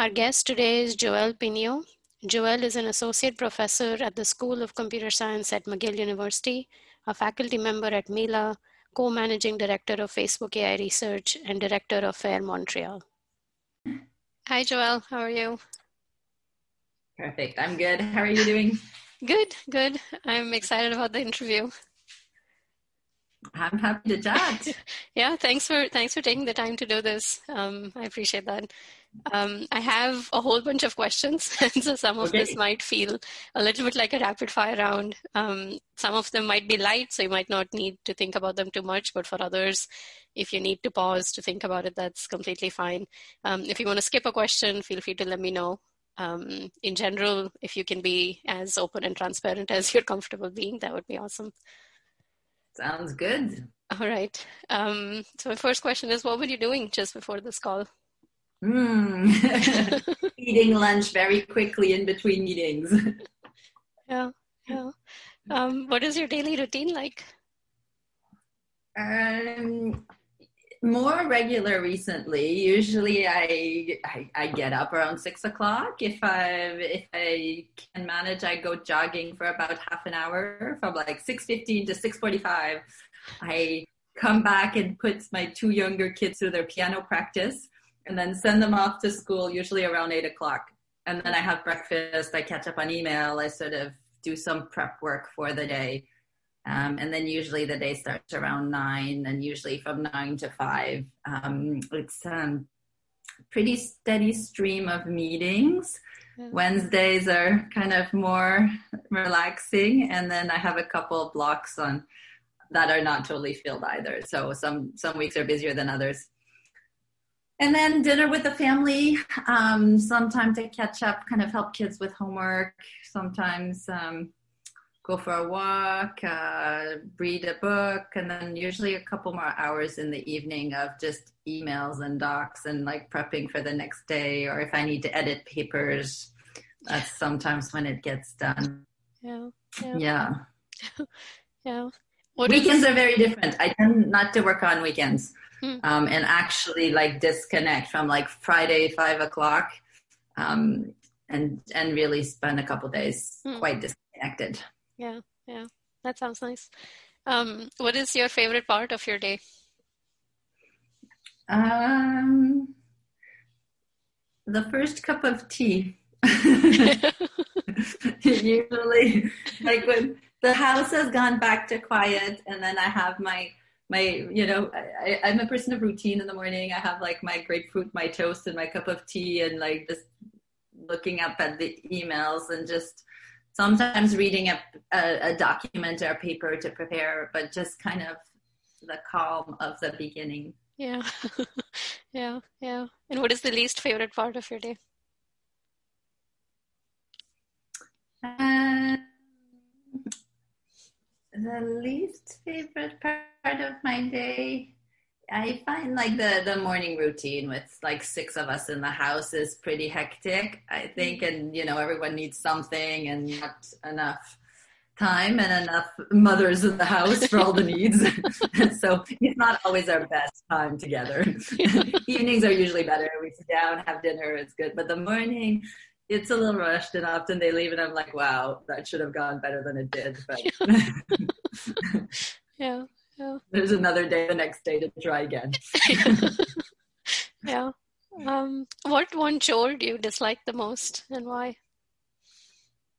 Our guest today is Joelle Pineau. Joelle is an associate professor at the School of Computer Science at McGill University, a faculty member at Mila, co-managing director of Facebook AI Research and director of FAIR Montreal. Hi, Joelle, how are you? Perfect, I'm good. How are you doing? Good, good. I'm excited about the interview. I'm happy to chat. Yeah, thanks for taking the time to do this. I appreciate that. I have a whole bunch of questions, so some of this might feel a little bit like a rapid fire round. Some of them might be light, so you might not need to think about them too much, but for others, if you need to pause to think about it, that's completely fine. If you want to skip a question, feel free to let me know. In general, if you can be as open and transparent as you're comfortable being, that would be awesome. Sounds good. All right. So my first question is, what were you doing just before this call? Eating lunch very quickly in between meetings. Yeah. What is your daily routine like? More regular recently. Usually I get up around 6 o'clock. If I can manage, I go jogging for about half an hour from like 6:15 to 6:45. I come back and put my two younger kids through their piano practice and then send them off to school, usually around 8 o'clock. And then I have breakfast, I catch up on email, I sort of do some prep work for the day. And then usually the day starts around 9, and usually from 9 to 5. It's a pretty steady stream of meetings. Yeah. Wednesdays are kind of more relaxing, and then I have a couple of blocks on that are not totally filled either. So some weeks are busier than others. And then dinner with the family, sometimes I catch up, kind of help kids with homework, sometimes go for a walk, read a book, and then usually a couple more hours in the evening of just emails and docs and like prepping for the next day, or if I need to edit papers, that's sometimes when it gets done. Yeah. Weekends are very different. I tend not to work on weekends. And actually like disconnect from like Friday 5 o'clock, and really spend a couple days quite disconnected. Yeah. That sounds nice. What is your favorite part of your day? The first cup of tea. Usually like when the house has gone back to quiet and then I have my, you know, I'm a person of routine in the morning. I have like my grapefruit, my toast, and my cup of tea, and like just looking up at the emails and just sometimes reading a document or a paper to prepare, but just kind of the calm of the beginning. Yeah. And what is the least favorite part of your day? The least favorite part of my day, I find like the morning routine with like 6 of us in the house is pretty hectic, I think. And, you know, everyone needs something and not enough time and enough mothers in the house for all the needs. So it's not always our best time together. Evenings are usually better. We sit down, have dinner, it's good. But the morning, it's a little rushed, and often they leave and I'm like, wow, that should have gone better than it did. But yeah. There's another day, the next day to try again. Yeah. What one chore do you dislike the most and why?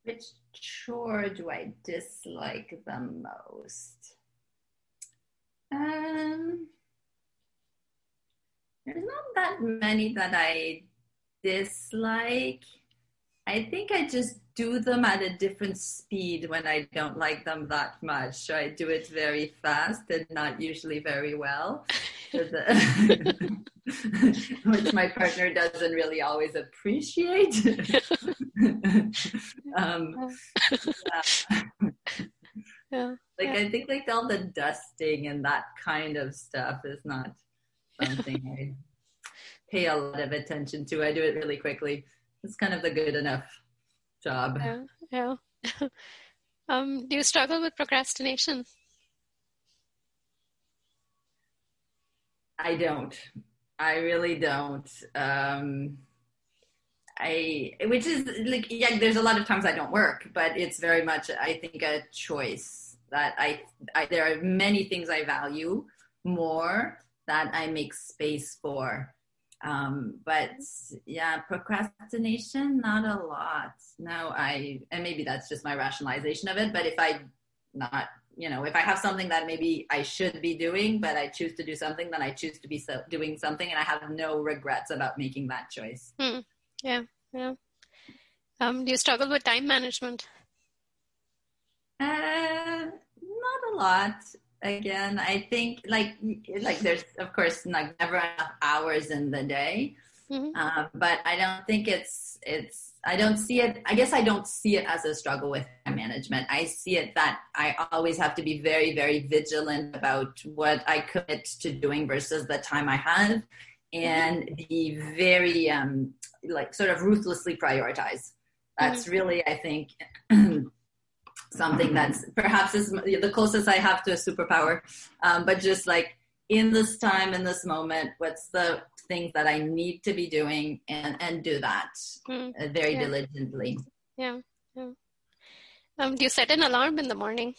Which chore do I dislike the most? There's not that many that I dislike. I think I just do them at a different speed when I don't like them that much. So I do it very fast and not usually very well, which my partner doesn't really always appreciate. I think like all the dusting and that kind of stuff is not something I pay a lot of attention to. I do it really quickly. It's kind of the good enough job. Yeah. Do you struggle with procrastination? I don't. I really don't. which is like, yeah, there's a lot of times I don't work, but it's very much, I think, a choice that I there are many things I value more that I make space for. But yeah, procrastination, not a lot. No, and maybe that's just my rationalization of it, but if I have something that maybe I should be doing, but I choose to do something, then I choose to be doing something, and I have no regrets about making that choice. Mm. Yeah. Yeah. Do you struggle with time management? Not a lot. Again, I think like there's, of course, like never enough hours in the day, mm-hmm. But I don't think I don't see it. I guess I don't see it as a struggle with time management. I see it that I always have to be very, very vigilant about what I commit to doing versus the time I have, and mm-hmm. be very sort of ruthlessly prioritize. That's mm-hmm. really, I think. Something that's perhaps is the closest I have to a superpower, but just like in this time, in this moment, what's the things that I need to be doing and do that very diligently. Yeah. Yeah. Do you set an alarm in the morning?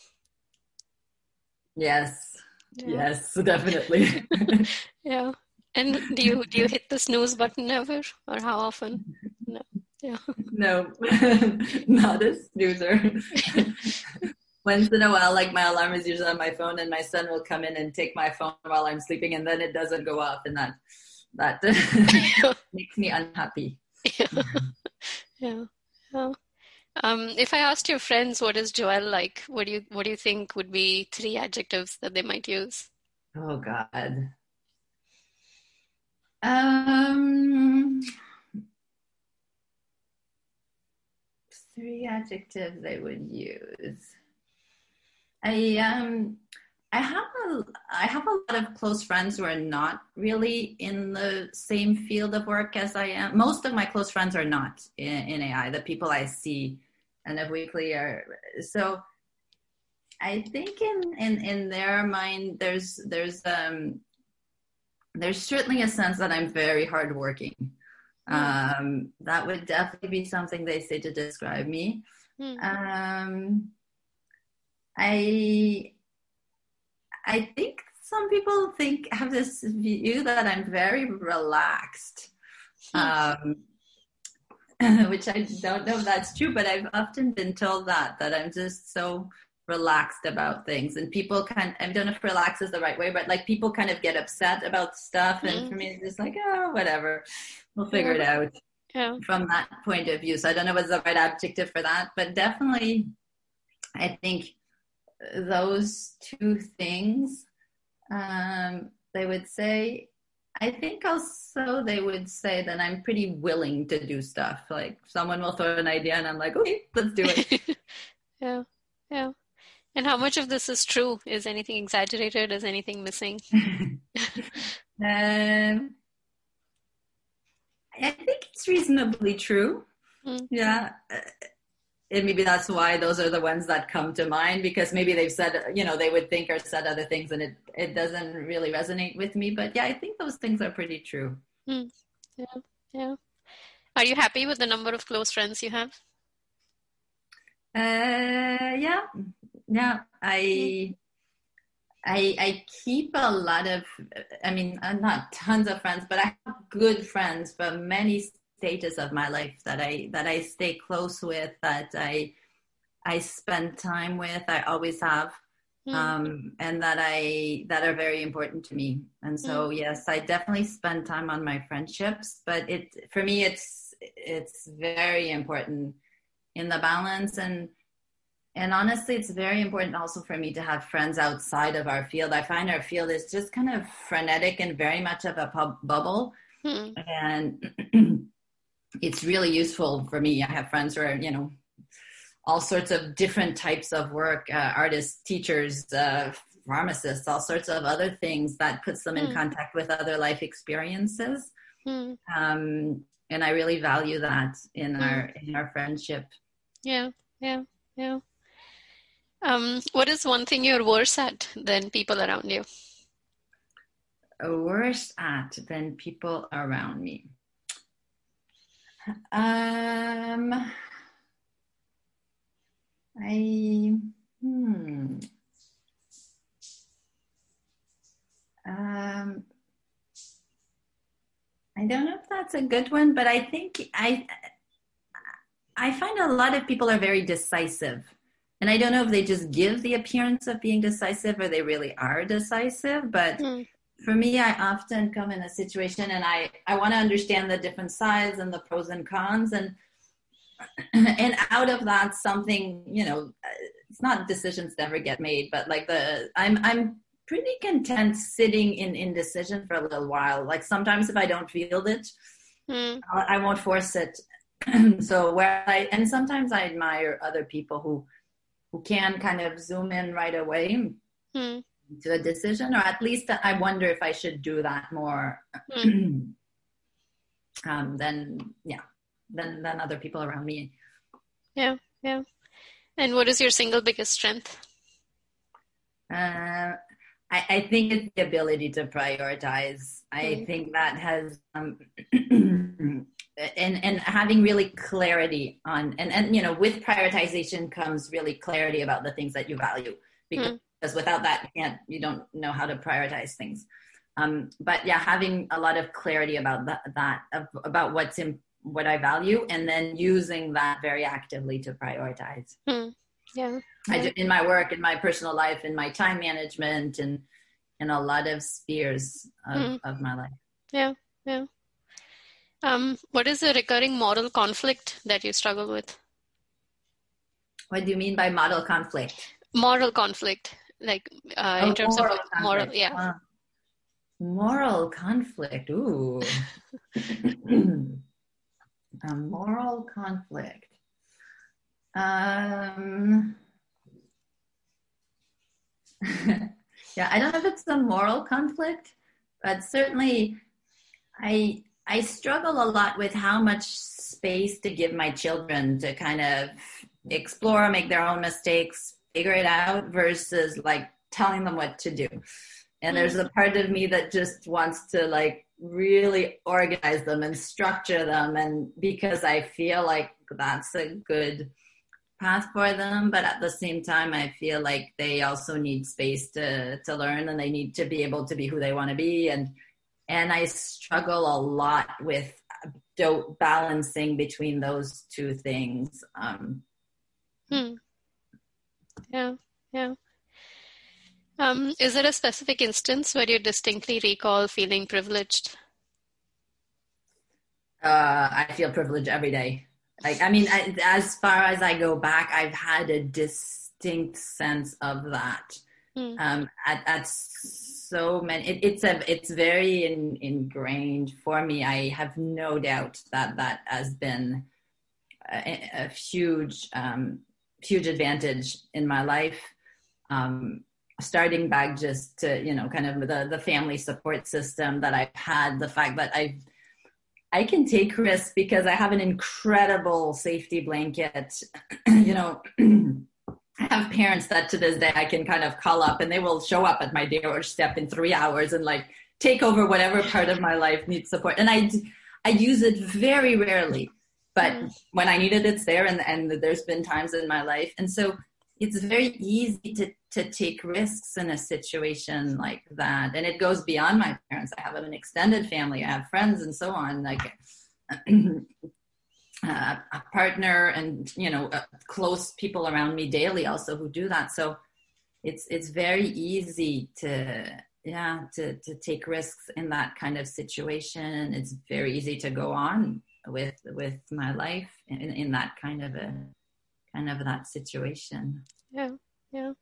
Yes. Yeah. Yes, definitely. Yeah. And do you hit the snooze button ever, or how often? No. Yeah. No, not a snoozer. Once in a while, like my alarm is usually on my phone, and my son will come in and take my phone while I'm sleeping, and then it doesn't go off, and that makes me unhappy. Yeah. Yeah. Yeah. If I asked your friends, what is Joelle like? What do you think would be 3 adjectives that they might use? Oh God. Three adjectives I would use. I have a lot of close friends who are not really in the same field of work as I am. Most of my close friends are not in AI. The people I see and of weekly are so. I think in their mind, there's certainly a sense that I'm very hardworking. That would definitely be something they say to describe me. Mm-hmm. I think some people have this view that I'm very relaxed, which I don't know if that's true, but I've often been told that I'm just so relaxed about things, and people I don't know if relax is the right way, but like people kind of get upset about stuff, and mm-hmm. for me it's just like, oh, whatever, we'll figure it out from that point of view. So I don't know what's the right adjective for that, but definitely I think those 2 things they would say. I think also they would say that I'm pretty willing to do stuff. Like someone will throw an idea and I'm like, okay, let's do it. Yeah. Yeah. And how much of this is true? Is anything exaggerated? Is anything missing? I think it's reasonably true. Mm. Yeah. And maybe that's why those are the ones that come to mind, because maybe they've said, they would think or said other things, and it doesn't really resonate with me. But yeah, I think those things are pretty true. Mm. Yeah. Yeah. Are you happy with the number of close friends you have? Yeah. I keep a lot of, not tons of friends, but I have good friends from many stages of my life that I stay close with, that I spend time with, I always have, and that are very important to me. And so, yes, I definitely spend time on my friendships, but for me, it's very important in the balance, and honestly, it's very important also for me to have friends outside of our field. I find our field is just kind of frenetic and very much of a bubble, and it's really useful for me. I have friends who are, all sorts of different types of work, artists, teachers, pharmacists, all sorts of other things that puts them in contact with other life experiences, and I really value that in our friendship. Yeah, yeah, yeah. What is one thing you're worse at than people around you? Worse at than people around me. I don't know if that's a good one, but I think I find a lot of people are very decisive. And I don't know if they just give the appearance of being decisive or they really are decisive. But for me, I often come in a situation and I want to understand the different sides and the pros and cons. And out of that, something, you know, it's not decisions that ever get made, but like I'm pretty content sitting in indecision for a little while. Like sometimes if I don't feel it, I won't force it. So and sometimes I admire other people who can kind of zoom in right away to a decision, or at least I wonder if I should do that more than other people around me. Yeah, yeah. And what is your single biggest strength? I think it's the ability to prioritize. I think that has and having really clarity on, and you know, with prioritization comes really clarity about the things that you value, because without that you don't know how to prioritize things. But yeah, having a lot of clarity about that about what's in what I value, and then using that very actively to prioritize. Yeah, I do, in my work, in my personal life, in my time management, and in a lot of spheres of my life. Yeah, yeah. What is the recurring moral conflict that you struggle with? What do you mean by moral conflict? Moral conflict, like in terms of moral, yeah. Moral conflict, ooh. A moral conflict. Yeah, I don't know if it's a moral conflict, but certainly I struggle a lot with how much space to give my children to kind of explore, make their own mistakes, figure it out, versus like telling them what to do. And there's a part of me that just wants to like really organize them and structure them, and because I feel like that's a good path for them, but at the same time I feel like they also need space to learn, and they need to be able to be who they want to be, and I struggle a lot with balancing between those two things. Yeah, yeah. Is there a specific instance where you distinctly recall feeling privileged? I feel privileged every day. Like, I mean, as far as I go back, I've had a distinct sense of that. At so many, it's very ingrained for me. I have no doubt that has been a huge, huge advantage in my life. Starting back just to, you know, kind of the family support system that I've had, the fact that I can take risks because I have an incredible safety blanket, you know, I have parents that to this day I can kind of call up and they will show up at my doorstep in 3 hours and like take over whatever part of my life needs support. And I use it very rarely, but when I need it, it's there. And there's been times in my life. And so it's very easy to take risks in a situation like that. And it goes beyond my parents. I have an extended family. I have friends and so on, like a partner and, you know, close people around me daily also who do that. So it's very easy to take risks in that kind of situation. It's very easy to go on with my life in that kind of a, kind of that situation. Yeah, yeah.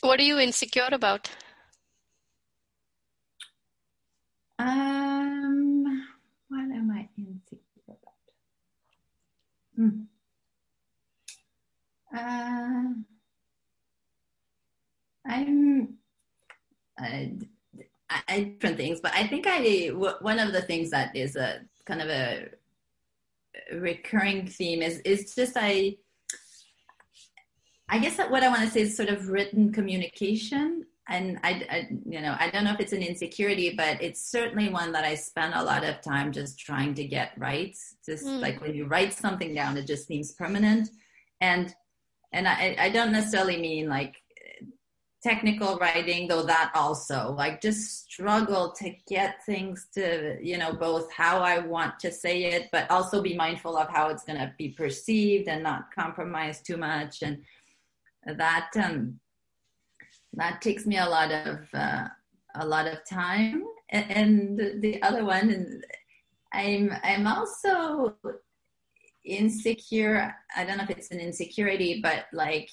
What are you insecure about? What am I insecure about? I different things, but I think one of the things that is a kind of a recurring theme is just I guess that what I want to say is sort of written communication. and I don't know if it's an insecurity, but it's certainly one that I spend a lot of time just trying to get right. Just like when you write something down, it just seems permanent. And I don't necessarily mean like technical writing, though that also, like, just struggle to get things to, both how I want to say it, but also be mindful of how it's going to be perceived and not compromise too much. And that takes me a lot of time. And the other one, I'm also insecure. I don't know if it's an insecurity, but like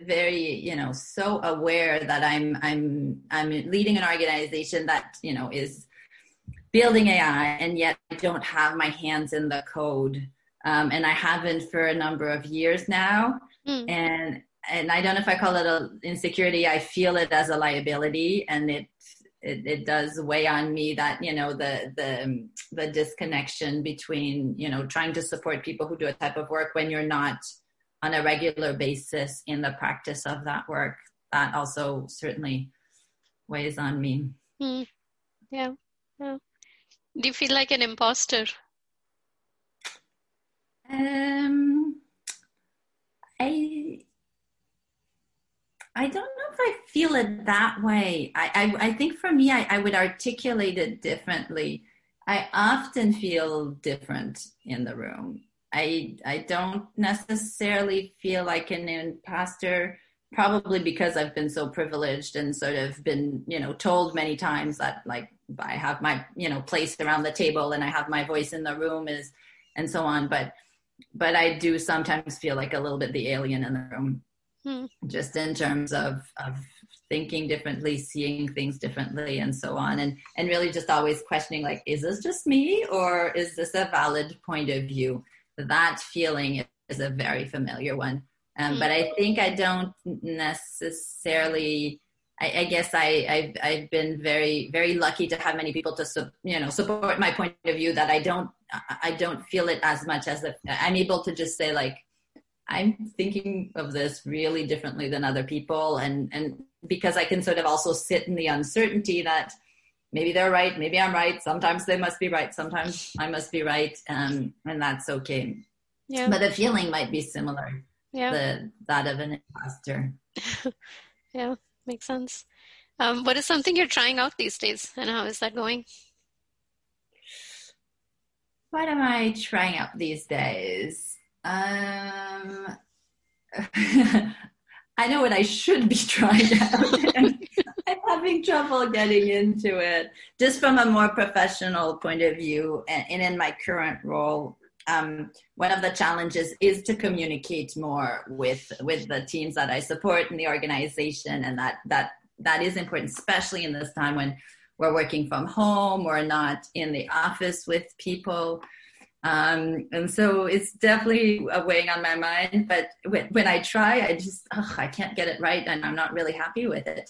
very, so aware that I'm leading an organization that, is building AI, and yet I don't have my hands in the code. And I haven't for a number of years now. And I don't know if I call it an insecurity. I feel it as a liability, and it does weigh on me that, the disconnection between, trying to support people who do a type of work when you're not on a regular basis in the practice of that work. That also certainly weighs on me. Yeah. Do you feel like an imposter? I don't know if I feel it that way. I think for me, I would articulate it differently. I often feel different in the room. I don't necessarily feel like an imposter, probably because I've been so privileged and sort of been, told many times that like I have my, place around the table and I have my voice in the room and so on. But I do sometimes feel like a little bit the alien in the room, just in terms of thinking differently, seeing things differently, and so on. And really just always questioning, like, is this just me or is this a valid point of view? That feeling is a very familiar one. But I think I don't necessarily... I guess I've been very, very lucky to have many people to, support my point of view, that I don't feel it as much as if I'm able to just say, like, I'm thinking of this really differently than other people. And because I can sort of also sit in the uncertainty that maybe they're right, maybe I'm right. Sometimes they must be right. Sometimes I must be right. And that's okay. Yeah. But the feeling might be similar. Yeah. That of an imposter. Yeah. Makes sense. What is something you're trying out these days, and how is that going? What am I trying out these days? I know what I should be trying out. I'm having trouble getting into it, just from a more professional point of view, and in my current role. One of the challenges is to communicate more with the teams that I support in the organization, and that is important, especially in this time when we're working from home or not in the office with people. And so it's definitely weighing on my mind, but when I try, I just, I can't get it right, and I'm not really happy with it.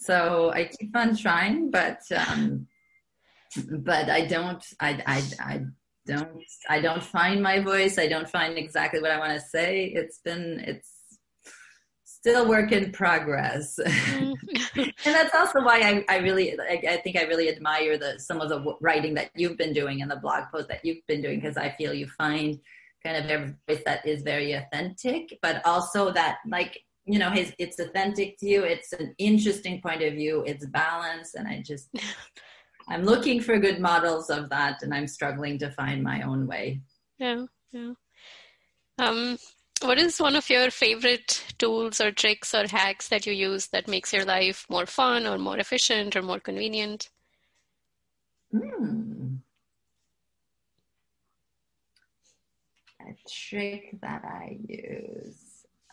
So I keep on trying, but I don't find my voice. I don't find exactly what I want to say. It's still work in progress. And that's also why I really admire some of the writing that you've been doing and the blog post that you've been doing, because I feel you find kind of every voice that is very authentic, but also that, like, it's authentic to you. It's an interesting point of view. It's balanced. And I'm looking for good models of that, and I'm struggling to find my own way. Yeah. What is one of your favorite tools or tricks or hacks that you use that makes your life more fun or more efficient or more convenient? A trick that I use.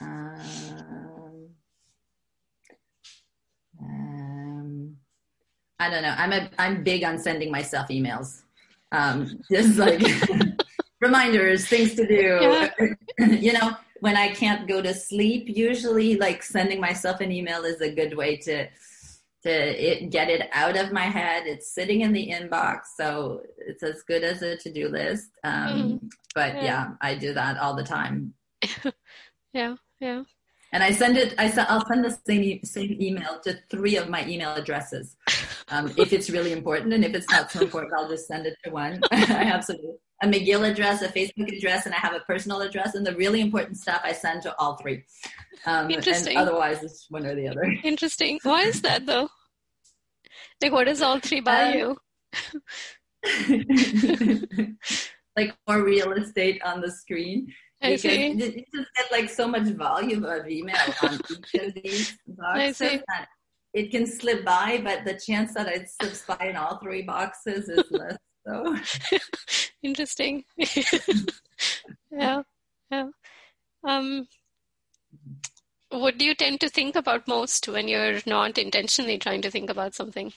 I don't know. I'm big on sending myself emails, just like reminders, things to do. Yeah. When I can't go to sleep, usually like sending myself an email is a good way to get it out of my head. It's sitting in the inbox, so it's as good as a to-do list. But yeah, I do that all the time. Yeah. And I send it, I'll send the same email to three of my email addresses. If it's really important, and if it's not so important, I'll just send it to one. I have a McGill address, a Facebook address, and I have a personal address. And the really important stuff I send to all three. Interesting. And otherwise, it's one or the other. Interesting. Why is that though? Like, what is all three by you? Like more real estate on the screen. I see. You just get like so much volume of email on each of these boxes that it can slip by, but the chance that it slips by in all three boxes is less so. Interesting. Yeah. What do you tend to think about most when you're not intentionally trying to think about something?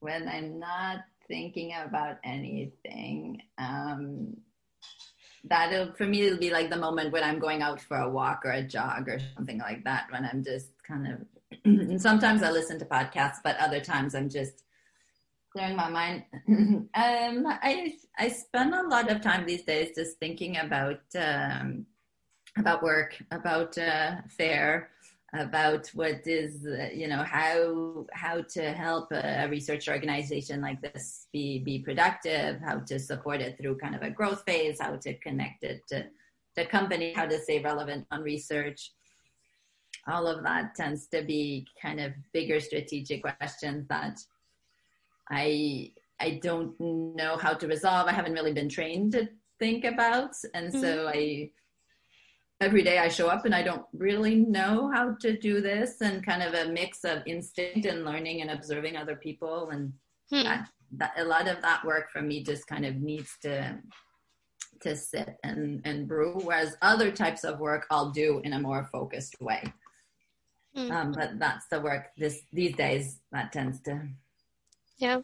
When I'm not thinking about anything, that'll, for me, it'll be like the moment when I'm going out for a walk or a jog or something like that, when I'm just kind of, and sometimes I listen to podcasts, but other times I'm just clearing my mind. I spend a lot of time these days just thinking about work, about FAIR, about what is, how to help a research organization like this be productive, how to support it through kind of a growth phase, how to connect it to the company, how to stay relevant on research. All of that tends to be kind of bigger strategic questions that I don't know how to resolve. I haven't really been trained to think about. And so every day I show up and I don't really know how to do this, and kind of a mix of instinct and learning and observing other people. And a lot of that work for me just kind of needs to sit and brew, whereas other types of work I'll do in a more focused way. But that's the work these days that tends to. Yeah.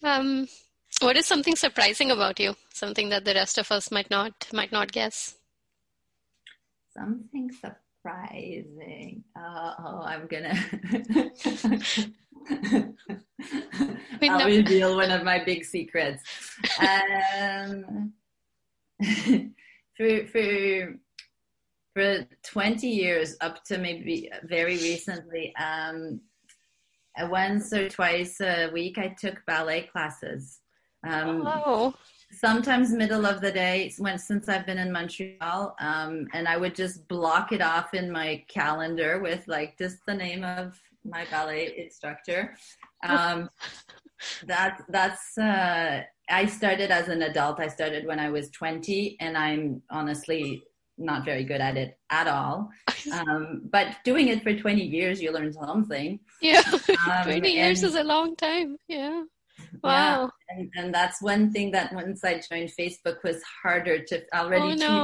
What is something surprising about you? Something that the rest of us might not guess. Something surprising. Oh, I'm gonna I'll reveal one of my big secrets. For 20 years up to maybe very recently, once or twice a week I took ballet classes. Sometimes middle of the day since I've been in Montreal, and I would just block it off in my calendar with like just the name of my ballet instructor. I started as an adult. I started when I was 20, and I'm honestly not very good at it at all. But doing it for 20 years, you learn something. Yeah, 20 years is a long time. Yeah. Wow. Yeah. And that's one thing that once I joined Facebook was harder to two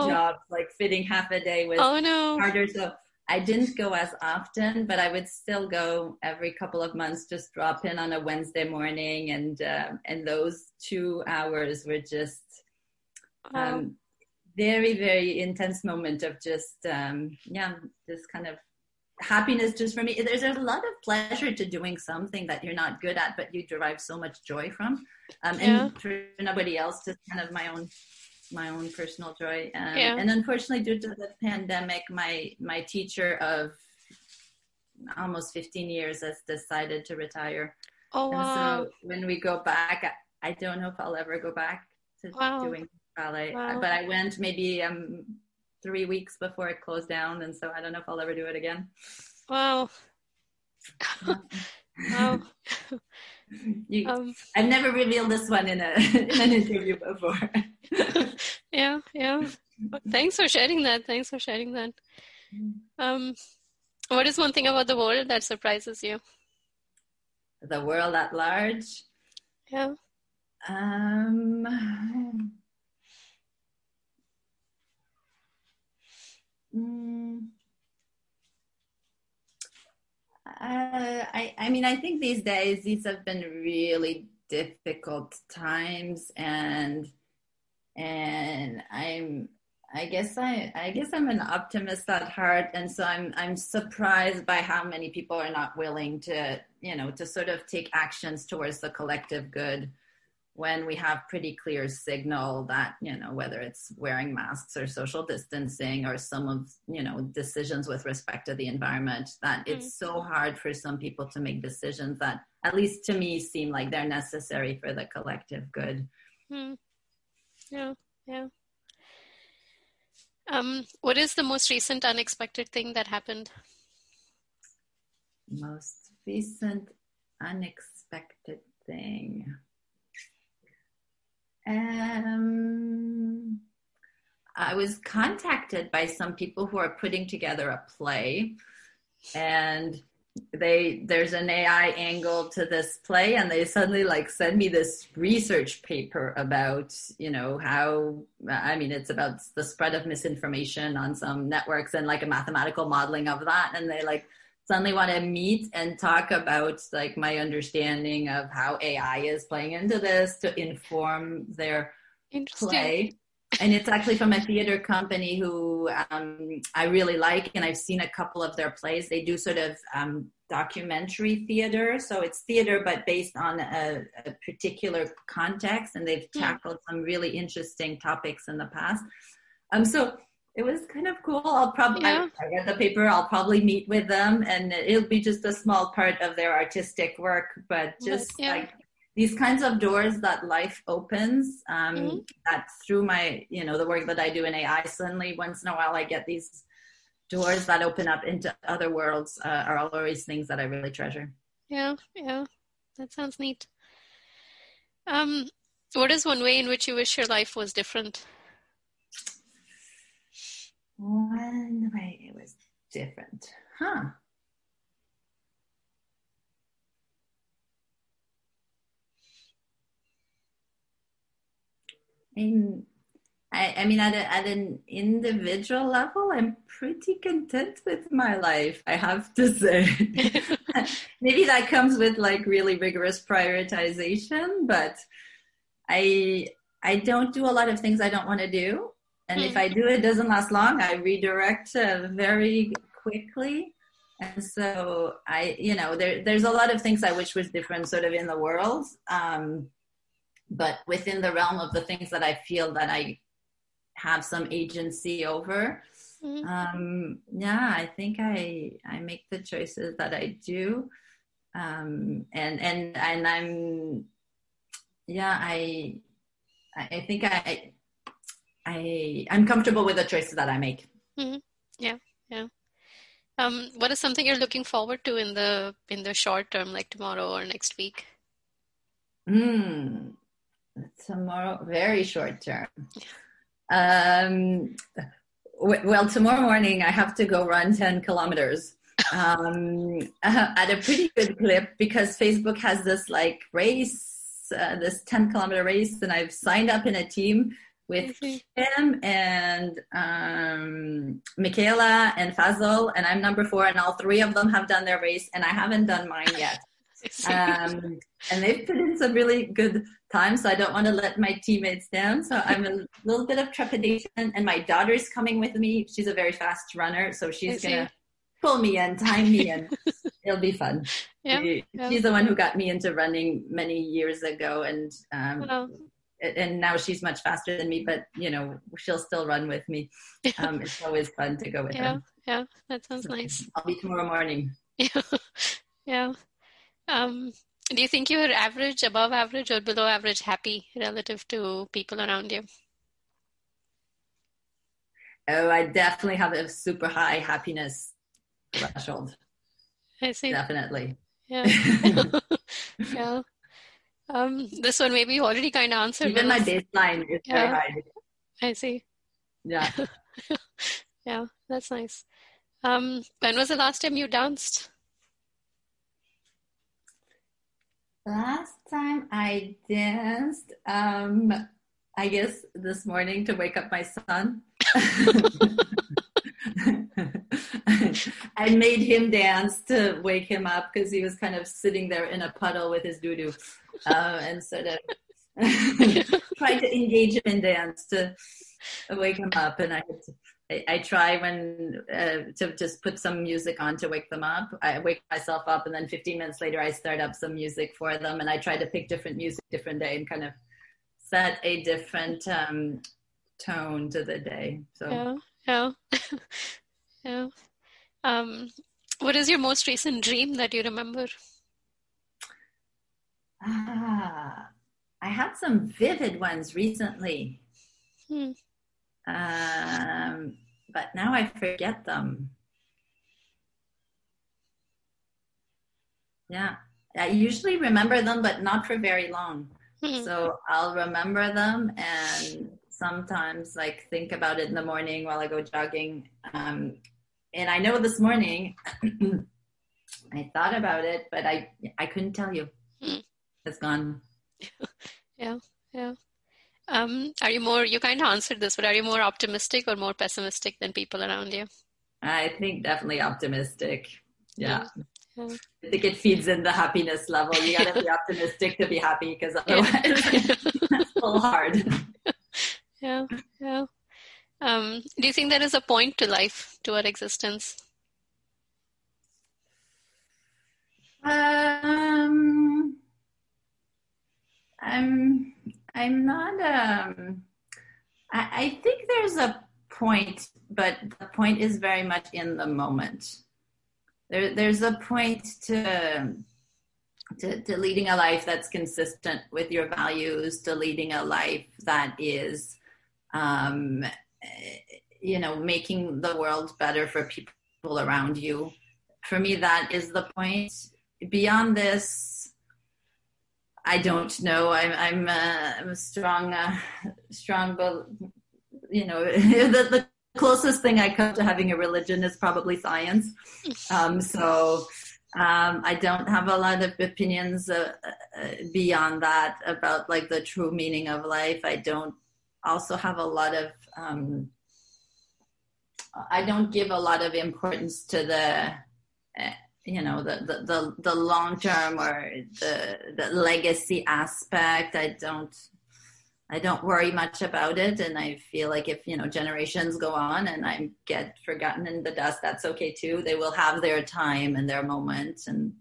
jobs, like fitting half a day was harder. So I didn't go as often, but I would still go every couple of months, just drop in on a Wednesday morning. And those 2 hours were just very, very intense moment of just, this kind of happiness just for me. There's a lot of pleasure to doing something that you're not good at, but you derive so much joy from, and for nobody else, just kind of my own personal joy. And unfortunately, due to the pandemic, my teacher of almost 15 years has decided to retire. Oh, wow. And so when we go back, I don't know if I'll ever go back to doing ballet, but I went maybe 3 weeks before it closed down, and so I don't know if I'll ever do it again. Wow. I've never revealed this one in an interview before. Yeah. Thanks for sharing that. What is one thing about the world that surprises you? The world at large? Yeah. I think these days, these have been really difficult times, and I guess I'm an optimist at heart, and so I'm surprised by how many people are not willing to sort of take actions towards the collective good. when we have pretty clear signal that, you know, whether it's wearing masks or social distancing or some of, you know, decisions with respect to the environment, that it's so hard for some people to make decisions that, at least to me, seem like they're necessary for the collective good. Yeah. What is the most recent unexpected thing that happened? Most recent unexpected thing. I was contacted by some people who are putting together a play, and there's an AI angle to this play, and they suddenly like send me this research paper about, you know, how, I mean, it's about the spread of misinformation on some networks and like a mathematical modeling of that, and they like suddenly want to meet and talk about like my understanding of how AI is playing into this to inform their play. And it's actually from a theater company who I really like, and I've seen a couple of their plays. They do sort of documentary theater. So it's theater, but based on a particular context, and they've tackled some really interesting topics in the past. So it was kind of cool. I read the paper. I'll probably meet with them, and it'll be just a small part of their artistic work, but just like these kinds of doors that life opens, that through my, you know, the work that I do in AI, suddenly once in a while I get these doors that open up into other worlds are always things that I really treasure. Yeah. That sounds neat. What is one way in which you wish your life was different? One way it was different. I mean, at an individual level, I'm pretty content with my life, I have to say. Maybe that comes with like really rigorous prioritization, but I don't do a lot of things I don't want to do. And if I do, it doesn't last long. I redirect very quickly. And so there's a lot of things I wish was different sort of in the world. But within the realm of the things that I feel that I have some agency over, I think I make the choices that I do, and I'm comfortable with the choices that I make. Yeah. What is something you're looking forward to in the short term, like tomorrow or next week? Tomorrow, very short term. Well, tomorrow morning I have to go run 10 kilometers at a pretty good clip because Facebook has this like race, this 10-kilometer race, and I've signed up in a team with Kim and Michaela and Fazel, and I'm number 4, and all 3 of them have done their race, and I haven't done mine yet. And they've put in some really good time, so I don't want to let my teammates down. So I'm a little bit of trepidation, and my daughter's coming with me. She's a very fast runner, so she's going to pull me in, time me in. It'll be fun. She's the one who got me into running many years ago, and now she's much faster than me, but, you know, she'll still run with me. It's always fun to go with her. Yeah, that sounds nice. I'll be tomorrow morning. Yeah. Do you think you're average, above average, or below average happy relative to people around you? Oh, I definitely have a super high happiness threshold. I see. Definitely. Yeah. This one maybe you already kind of answered. Even my baseline is very high. I see. Yeah. Yeah, that's nice. When was the last time you danced? Last time I danced, I guess this morning to wake up my son. I made him dance to wake him up because he was kind of sitting there in a puddle with his doo-doo and sort of tried to engage him in dance to wake him up. And I try when to just put some music on to wake them up. I wake myself up, and then 15 minutes later I start up some music for them, and I try to pick different music, different day, and kind of set a different tone to the day. So yeah. What is your most recent dream that you remember? I had some vivid ones recently. But now I forget them. Yeah, I usually remember them, but not for very long. So I'll remember them and sometimes like think about it in the morning while I go jogging. And I know this morning I thought about it, but I couldn't tell you. It's gone. Yeah. Are you more, you kind of answered this, but are you more optimistic or more pessimistic than people around you? I think definitely optimistic. Yeah. I think it feeds in the happiness level. You got to be optimistic to be happy, because otherwise it's so hard. Yeah. Do you think there is a point to life, to our existence? I'm not, I think there's a point, but the point is very much in the moment. There's a point to leading a life that's consistent with your values, to leading a life that is, making the world better for people around you. For me, that is the point. Beyond this, I don't know. I'm a strong, the closest thing I come to having a religion is probably science. So I don't have a lot of opinions beyond that about like the true meaning of life. I don't also have a lot of, I don't give a lot of importance to the long-term or the legacy aspect. I don't worry much about it. And I feel like if, generations go on and I get forgotten in the dust, that's okay too. They will have their time and their moment. And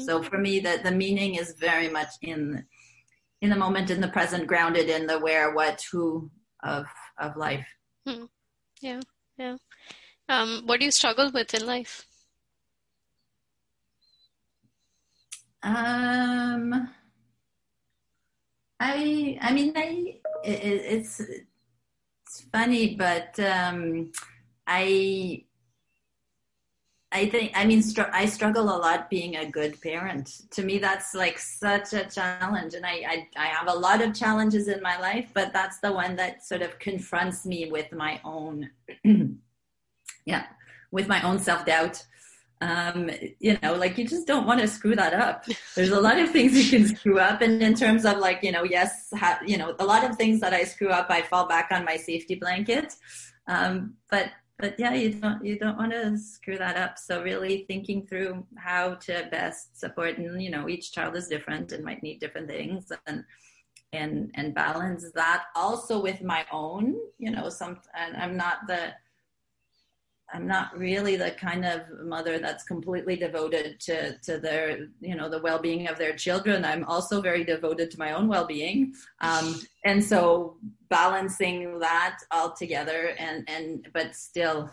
so for me, the meaning is very much in the moment, in the present, grounded in the where, what, who of life. Yeah. What do you struggle with in life? It's funny, but I struggle a lot being a good parent. To me, that's like such a challenge, and I have a lot of challenges in my life, but that's the one that sort of confronts me with my own, with my own self-doubt. You just don't want to screw that up. There's a lot of things you can screw up. And in terms of a lot of things that I screw up, I fall back on my safety blanket. But you don't want to screw that up. So really thinking through how to best support, and each child is different and might need different things, and balance that also with my own, and I'm not really the kind of mother that's completely devoted to their, the well-being of their children. I'm also very devoted to my own well-being. And so balancing that all together but still,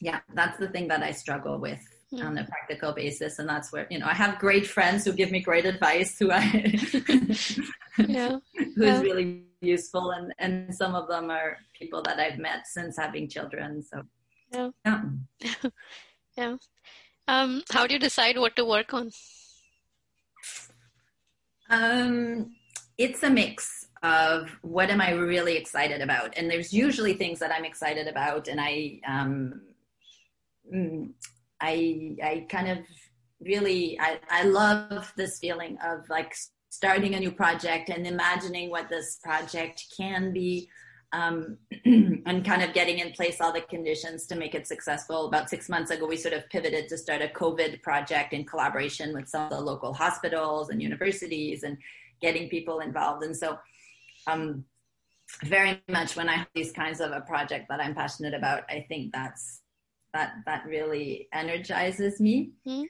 that's the thing that I struggle with on a practical basis. And that's where, I have great friends who give me great advice who's really useful, and some of them are people that I've met since having children. So How do you decide what to work on? It's a mix of what am I really excited about, and there's usually things that I'm excited about, and I love this feeling of like starting a new project and imagining what this project can be, and kind of getting in place all the conditions to make it successful. About 6 months ago, we sort of pivoted to start a COVID project in collaboration with some of the local hospitals and universities and getting people involved. And so very much when I have these kinds of a project that I'm passionate about, I think that's that really energizes me. Mm-hmm.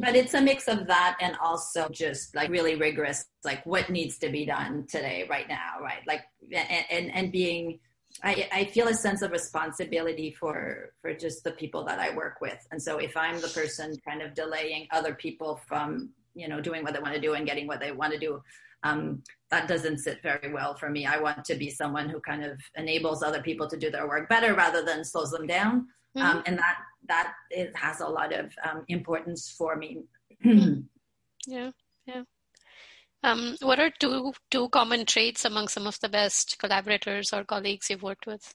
But it's a mix of that and also just like really rigorous, like what needs to be done today, right now, right? Like, and being, I feel a sense of responsibility for just the people that I work with. And so if I'm the person kind of delaying other people from, you know, doing what they want to do and getting what they want to do, that doesn't sit very well for me. I want to be someone who kind of enables other people to do their work better rather than slows them down. Mm-hmm. And that it has a lot of importance for me. Yeah. What are two common traits among some of the best collaborators or colleagues you've worked with?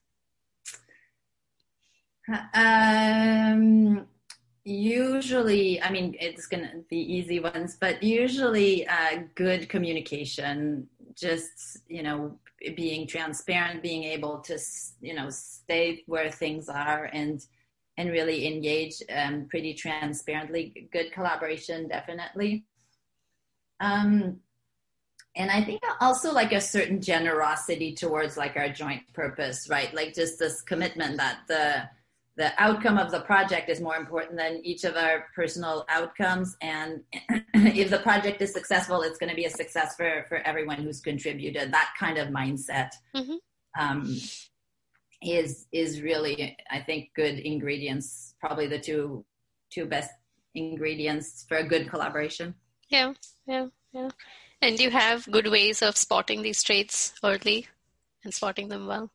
Usually, I mean, it's going to be easy ones, but usually good communication, just, you know, being transparent, being able to, you know, stay where things are and really engage pretty transparently. Good collaboration, definitely. And I think also like a certain generosity towards like our joint purpose, right? Like just this commitment that the outcome of the project is more important than each of our personal outcomes. And if the project is successful, it's going to be a success for everyone who's contributed. That kind of mindset is really, I think, good ingredients, probably the two best ingredients for a good collaboration. Yeah. And do you have good ways of spotting these traits early and spotting them well?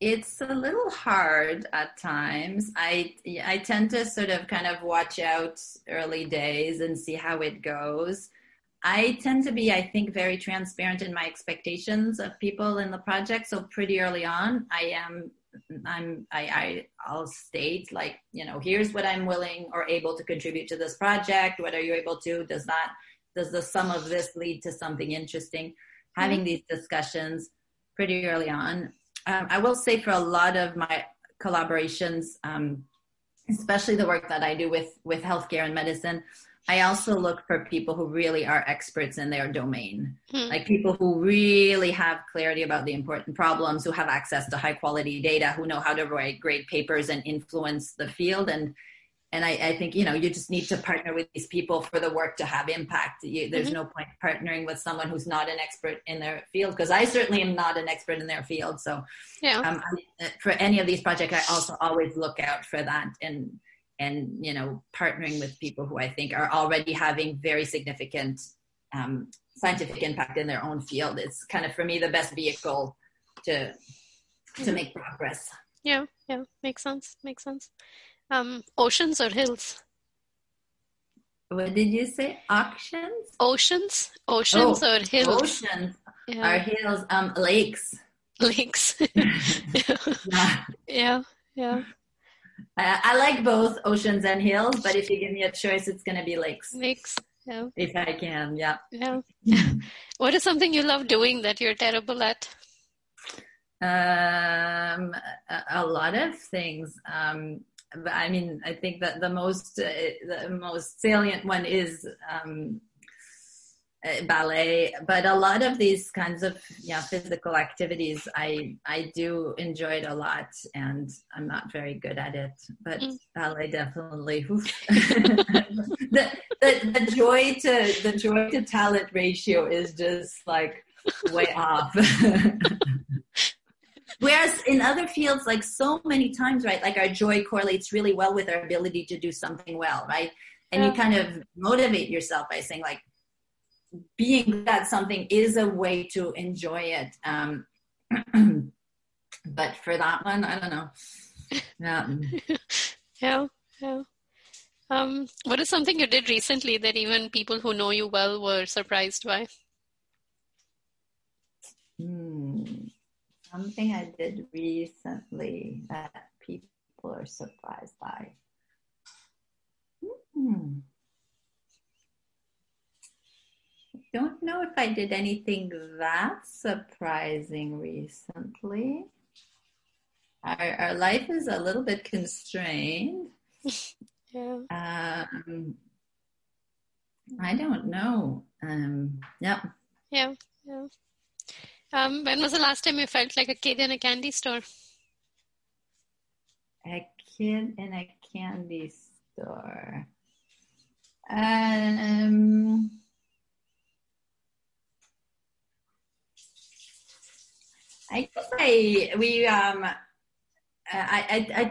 It's a little hard at times. I tend to sort of kind of watch out early days and see how it goes. I tend to be, I think, very transparent in my expectations of people in the project. So pretty early on, I'll state like, you know, here's what I'm willing or able to contribute to this project. What are you able to? Does the sum of this lead to something interesting? Having these discussions pretty early on. I will say for a lot of my collaborations, especially the work that I do with healthcare and medicine, I also look for people who really are experts in their domain, like people who really have clarity about the important problems, who have access to high quality data, who know how to write great papers and influence the field. And I think, you know, you just need to partner with these people for the work to have impact. There's no point partnering with someone who's not an expert in their field, because I certainly am not an expert in their field. So for any of these projects, I also always look out for that and you know, partnering with people who I think are already having very significant scientific impact in their own field. It's kind of, for me, the best vehicle to make progress. Yeah, makes sense. Oceans or hills? What did you say? Auctions? Oceans or hills? Oceans are hills. Lakes. Yeah. I like both oceans and hills, but if you give me a choice, it's going to be lakes. Lakes. If I can, yeah. What is something you love doing that you're terrible at? A lot of things. But I mean, I think that the most salient one is ballet, but a lot of these kinds of physical activities I do enjoy it a lot, and I'm not very good at it, but ballet definitely. the joy to talent ratio is just like way off. Whereas in other fields, like so many times, right, like our joy correlates really well with our ability to do something well, right? And you kind of motivate yourself by saying, like, being good at something is a way to enjoy it. But for that one, I don't know. Yeah. What is something you did recently that even people who know you well were surprised by? Something I did recently that people are surprised by. I don't know if I did anything that surprising recently. Our life is a little bit constrained. Yeah. I don't know. Yeah. When was the last time you felt like a kid in a candy store? A kid in a candy store. I guess I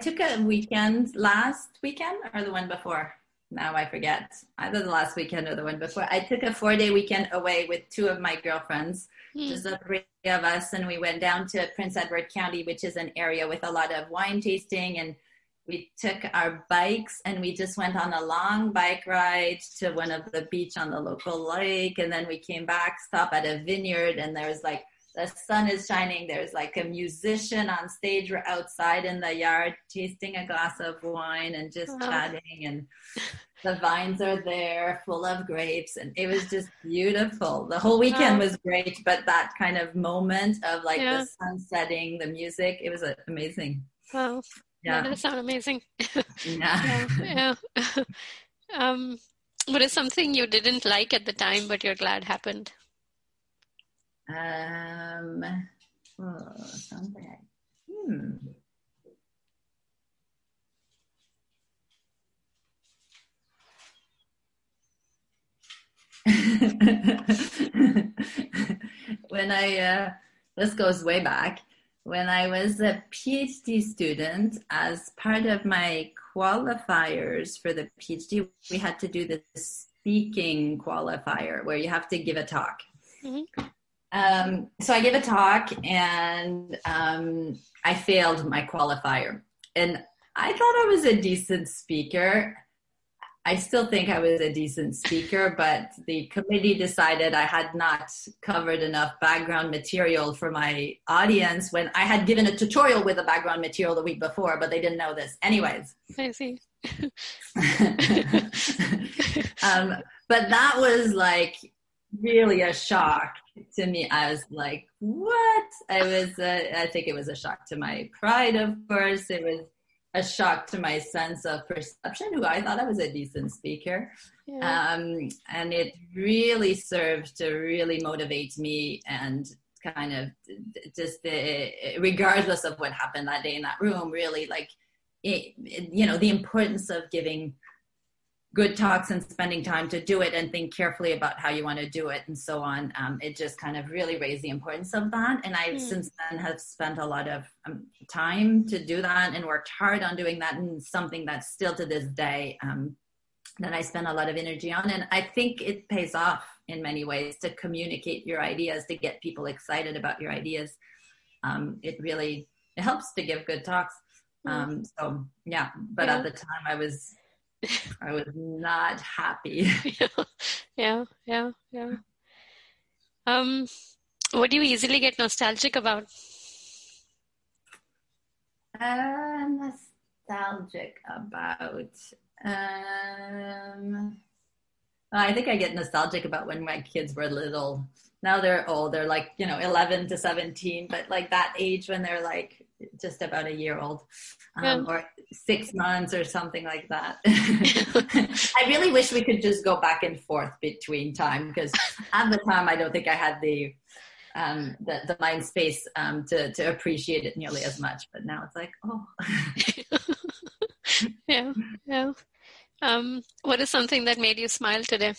took a weekend last weekend or the one before. Now I forget. Either the last weekend or the one before. I took a 4-day weekend away with two of my girlfriends, just the three of us, and we went down to Prince Edward County, which is an area with a lot of wine tasting, and we took our bikes and we just went on a long bike ride to one of the beach on the local lake, and then we came back, stopped at a vineyard, and there was like the sun is shining, there's like a musician on stage, we're outside in the yard tasting a glass of wine and just chatting, and the vines are there full of grapes, and it was just beautiful. The whole weekend was great, but that kind of moment of like the sun setting, the music, it was amazing. Wow. Yeah. That does sound amazing. What is something you didn't like at the time, but you're glad happened? When I, this goes way back, when I was a PhD student, as part of my qualifiers for the PhD, we had to do the speaking qualifier where you have to give a talk. Mm-hmm. So I gave a talk and I failed my qualifier, and I thought I was a decent speaker. I still think I was a decent speaker, but the committee decided I had not covered enough background material for my audience when I had given a tutorial with the background material the week before, but they didn't know this. Anyways. I see. But that was like really a shock to me. I was like, what? I think it was a shock to my pride, of course. It was a shock to my sense of perception, who I thought I was a decent speaker. Yeah. And it really served to really motivate me, and kind of just regardless of what happened that day in that room, really like, the importance of giving good talks and spending time to do it and think carefully about how you want to do it and so on. It just kind of really raised the importance of that. And I since then have spent a lot of time to do that and worked hard on doing that, and something that's still to this day that I spend a lot of energy on. And I think it pays off in many ways to communicate your ideas, to get people excited about your ideas. It helps to give good talks. At the time I was not happy. Yeah. What do you easily get nostalgic about? I think I get nostalgic about when my kids were little. Now they're old. They're like, 11 to 17, but like that age when they're like just about a year old or 6 months or something like that. I really wish we could just go back and forth between time, because at the time I don't think I had the mind space to appreciate it nearly as much. But now it's like, oh. Yeah. What is something that made you smile today?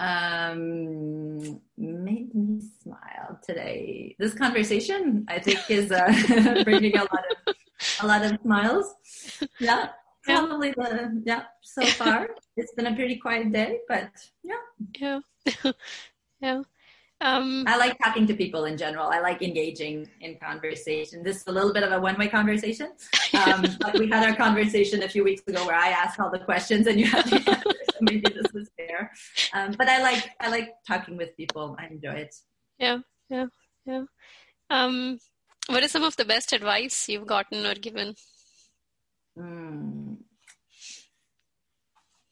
Made me smile today. This conversation, I think, is bringing a lot of smiles. Yeah, probably so far. It's been a pretty quiet day, but yeah. I like talking to people in general. I like engaging in conversation. This is a little bit of a one-way conversation. But we had our conversation a few weeks ago where I asked all the questions and you had the answers. So maybe this was fair. But I like talking with people. I enjoy it. Yeah. What is some of the best advice you've gotten or given?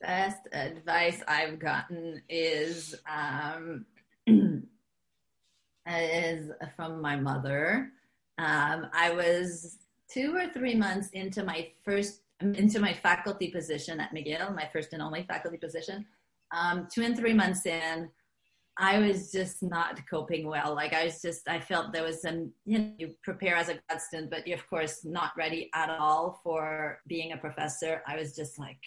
Best advice I've gotten is... is from my mother. I was 2 or 3 months into my faculty position at McGill, my first and only faculty position. 2 and 3 months in, I was just not coping well. Like I felt there was some, you prepare as a grad student, but you're of course not ready at all for being a professor. I was just like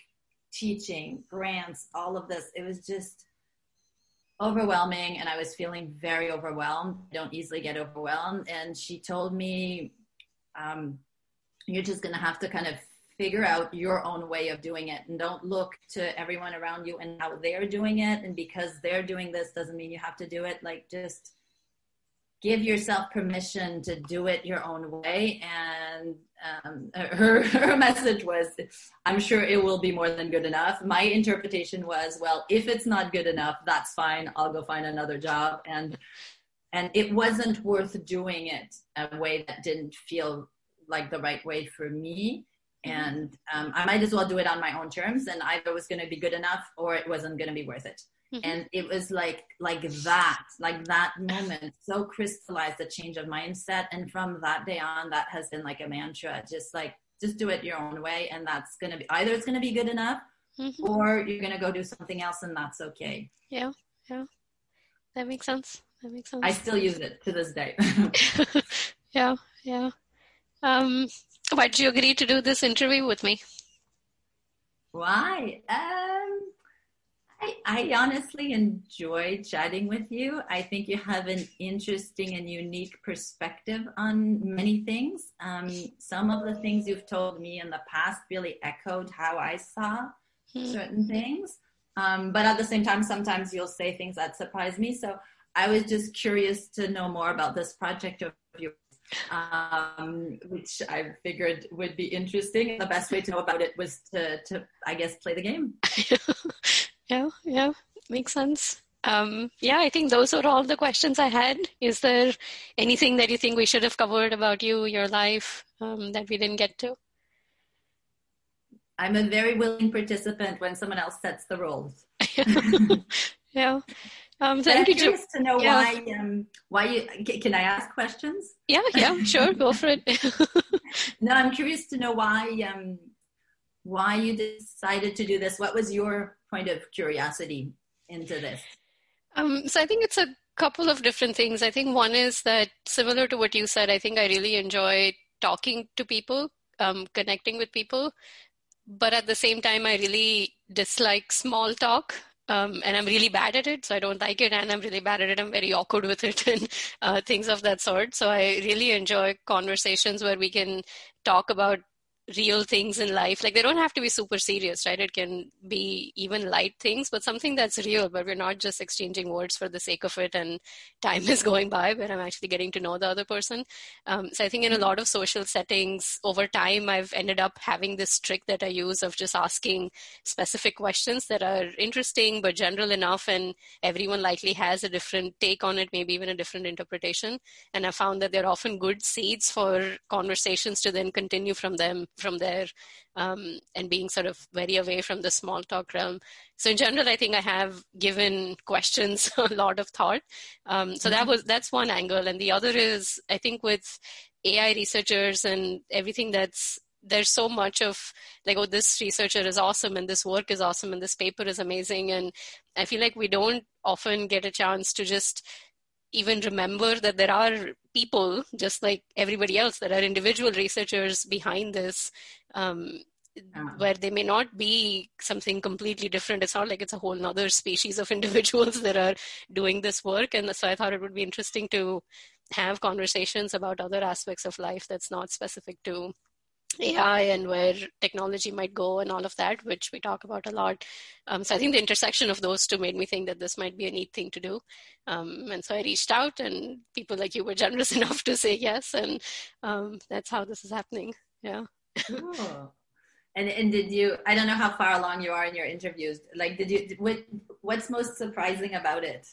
teaching, grants, all of this. It was just overwhelming. And I was feeling very overwhelmed. I don't easily get overwhelmed. And she told me, you're just going to have to kind of figure out your own way of doing it, and don't look to everyone around you and how they're doing it. And because they're doing this doesn't mean you have to do it. Like, just give yourself permission to do it your own way. And her message was, I'm sure it will be more than good enough. My interpretation was, well, if it's not good enough, that's fine. I'll go find another job. And it wasn't worth doing it a way that didn't feel like the right way for me. And I might as well do it on my own terms, and either it was going to be good enough or it wasn't going to be worth it. Mm-hmm. And it was like that moment so crystallized the change of mindset. And from that day on, that has been like a mantra, just do it your own way. And that's going to be, either it's going to be good enough mm-hmm. or you're going to go do something else, and that's okay. Yeah. Yeah. That makes sense. I still use it to this day. Yeah. Yeah. Why did you agree to do this interview with me? Why? I honestly enjoy chatting with you. I think you have an interesting and unique perspective on many things. Some of the things you've told me in the past really echoed how I saw certain things. But at the same time, sometimes you'll say things that surprise me. So I was just curious to know more about this project of yours. Which I figured would be interesting, and the best way to know about it was to I guess play the game. yeah makes sense. I think those are all the questions I had. Is there anything that you think we should have covered about you, your life, that we didn't get to? I'm a very willing participant when someone else sets the rules. Yeah. Thank you. I'm curious to know why you can I ask questions? Yeah, sure, go for it. No, I'm curious to know why you decided to do this. What was your point of curiosity into this? So I think it's a couple of different things. I think one is that, similar to what you said, I think I really enjoy talking to people, connecting with people, but at the same time, I really dislike small talk. And I'm really bad at it, so I don't like it, and I'm really bad at it. I'm very awkward with it and things of that sort. So I really enjoy conversations where we can talk about real things in life. Like, they don't have to be super serious, right? It can be even light things, but something that's real, but we're not just exchanging words for the sake of it and time is going by, but I'm actually getting to know the other person. So I think in a lot of social settings over time, I've ended up having this trick that I use of just asking specific questions that are interesting but general enough, and everyone likely has a different take on it, maybe even a different interpretation. And I found that they're often good seeds for conversations to then continue from there, and being sort of very away from the small talk realm. So in general, I think I have given questions a lot of thought. So that's one angle. And the other is, I think with AI researchers and everything, there's so much of like, oh, this researcher is awesome, and this work is awesome, and this paper is amazing. And I feel like we don't often get a chance to just even remember that there are people just like everybody else, that are individual researchers behind this, where they may not be something completely different. It's not like it's a whole nother species of individuals that are doing this work. And so I thought it would be interesting to have conversations about other aspects of life that's not specific to AI and where technology might go and all of that, which we talk about a lot. So I think the intersection of those two made me think that this might be a neat thing to do. And so I reached out, and people like you were generous enough to say yes. And that's how this is happening. Yeah. Cool. And did you, I don't know how far along you are in your interviews. Like, what's most surprising about it?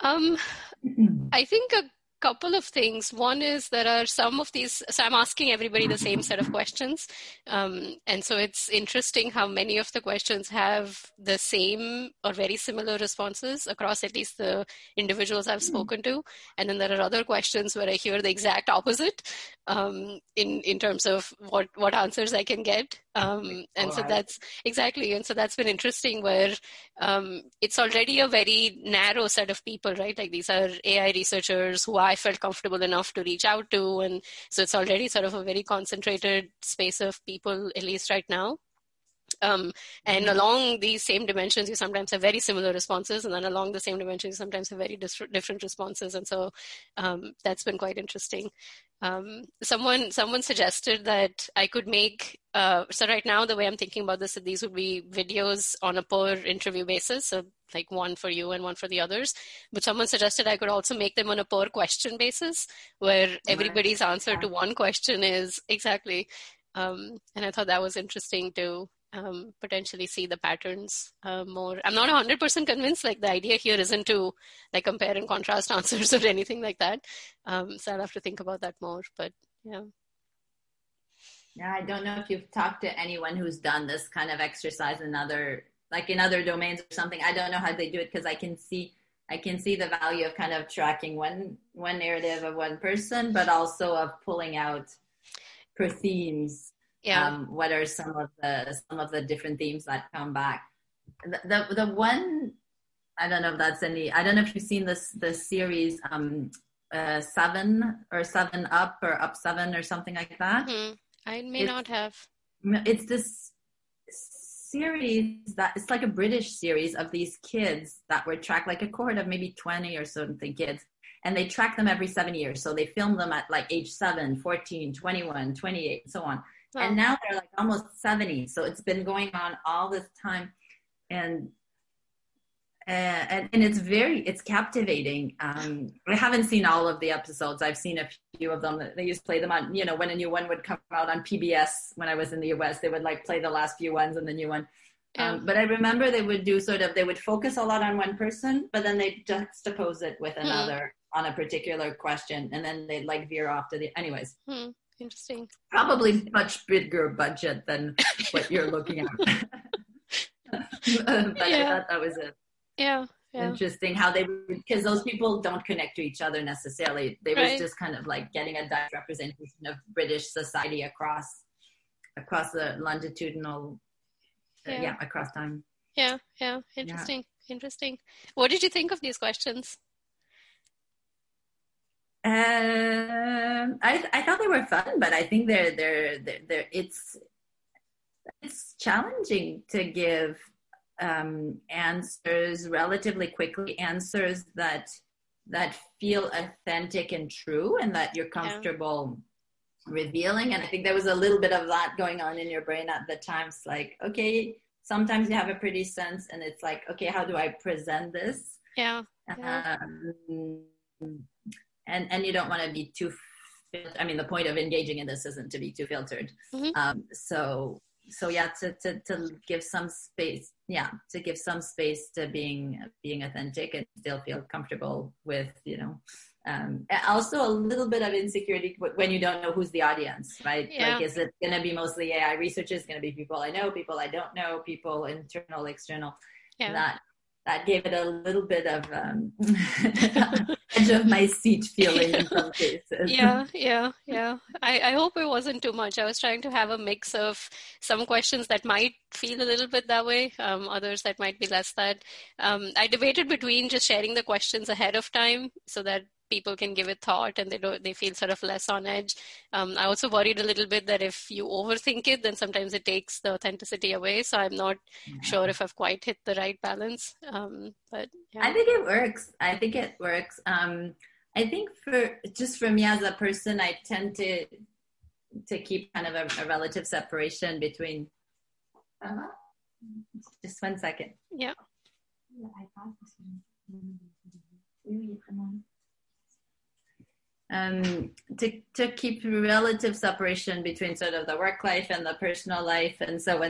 I think couple of things. One is, there are some of these, so I'm asking everybody the same set of questions. And so it's interesting how many of the questions have the same or very similar responses across at least the individuals I've spoken to. And then there are other questions where I hear the exact opposite in terms of what answers I can get. And so that's exactly. And so that's been interesting where it's already a very narrow set of people, right? Like these are AI researchers who I felt comfortable enough to reach out to. And so it's already sort of a very concentrated space of people, at least right now. And along these same dimensions, you sometimes have very similar responses. And then along the same dimensions, you sometimes have very different responses. And so that's been quite interesting. Someone suggested that I could make, so right now the way I'm thinking about this, these would be videos on a per interview basis. So like one for you and one for the others, but someone suggested I could also make them on a per question basis where everybody's answer to one question is exactly. And I thought that was interesting to potentially see the patterns more. I'm not 100% convinced, like the idea here isn't to like compare and contrast answers or anything like that. So I'll have to think about that more, but yeah. Yeah, I don't know if you've talked to anyone who's done this kind of exercise in other, like in other domains or something. I don't know how they do it because I can see the value of kind of tracking one narrative of one person, but also of pulling out per themes. Yeah. What are some of the different themes that come back? The one, I don't know if that's any, I don't know if you've seen this series, Seven Up or Up Seven or something like that. Mm-hmm. I may not have. It's this series that it's like a British series of these kids that were tracked, like a cohort of maybe 20 or something kids. And they track them every 7 years. So they film them at like age 7, 14, 21, 28, and so on. Wow. And now they're like almost 70. So it's been going on all this time. And it's captivating. I haven't seen all of the episodes. I've seen a few of them. They used to play them on, you know, when a new one would come out on PBS when I was in the US, they would like play the last few ones and the new one. But I remember they would do sort of, they would focus a lot on one person, but then they juxtapose it with another on a particular question. And then they'd like veer off to the, anyways. Hmm. Interesting. Probably much bigger budget than what you're looking at. But yeah. I thought that was it. Yeah. Interesting how they, because those people don't connect to each other necessarily. They right. was just kind of like getting a direct representation of British society across the longitudinal, across time. Yeah. Interesting. What did you think of these questions? I thought they were fun, but I think they're it's challenging to give answers relatively quickly, answers that feel authentic and true, and that you're comfortable revealing. And I think there was a little bit of that going on in your brain at the time. It's like, okay, sometimes you have a pretty sense, and it's like, okay, how do I present this? Yeah. And you don't want to be too, I mean, the point of engaging in this isn't to be too filtered. Mm-hmm. To give some space, to being authentic and still feel comfortable with, you know, also a little bit of insecurity when you don't know who's the audience, right? Yeah. Like, is it going to be mostly AI researchers? Going to be people I know, people I don't know, people internal, external, That gave it a little bit of edge of my seat feeling in some cases. Yeah. I hope it wasn't too much. I was trying to have a mix of some questions that might feel a little bit that way, others that might be less that. I debated between just sharing the questions ahead of time so that people can give it thought and they feel sort of less on edge. I also worried a little bit that if you overthink it, then sometimes it takes the authenticity away. So I'm not sure if I've quite hit the right balance. I think it works. I think for me as a person, I tend to keep kind of a relative separation between, just 1 second. Yeah. To keep relative separation between sort of the work life and the personal life. And so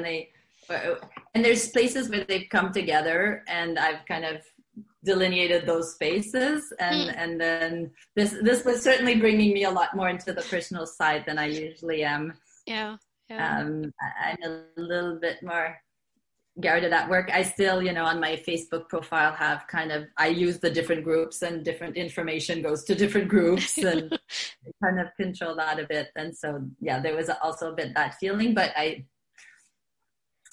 there's places where they've come together and I've kind of delineated those spaces. And then this was certainly bringing me a lot more into the personal side than I usually am. Yeah. I'm a little bit more guarded at work. I still, you know, on my Facebook profile have kind of, I use the different groups and different information goes to different groups and kind of control that a bit. And so, yeah, there was also a bit that feeling, but I,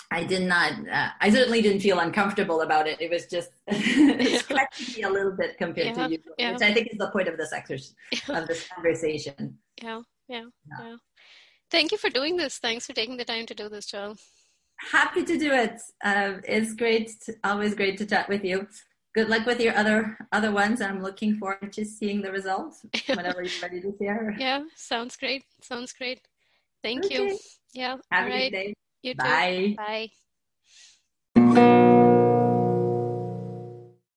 I did not, I certainly didn't feel uncomfortable about it. It was just, it scratched me a little bit compared to you, which I think is the point of this exercise, of this conversation. Yeah. Thank you for doing this. Thanks for taking the time to do this, Joelle. Happy to do it. It's great, always great to chat with you. Good luck with your other ones. I'm looking forward to seeing the results whenever you're ready to share. Yeah, sounds great. Thank you. Yeah. Have a good day. You too. Bye. Bye.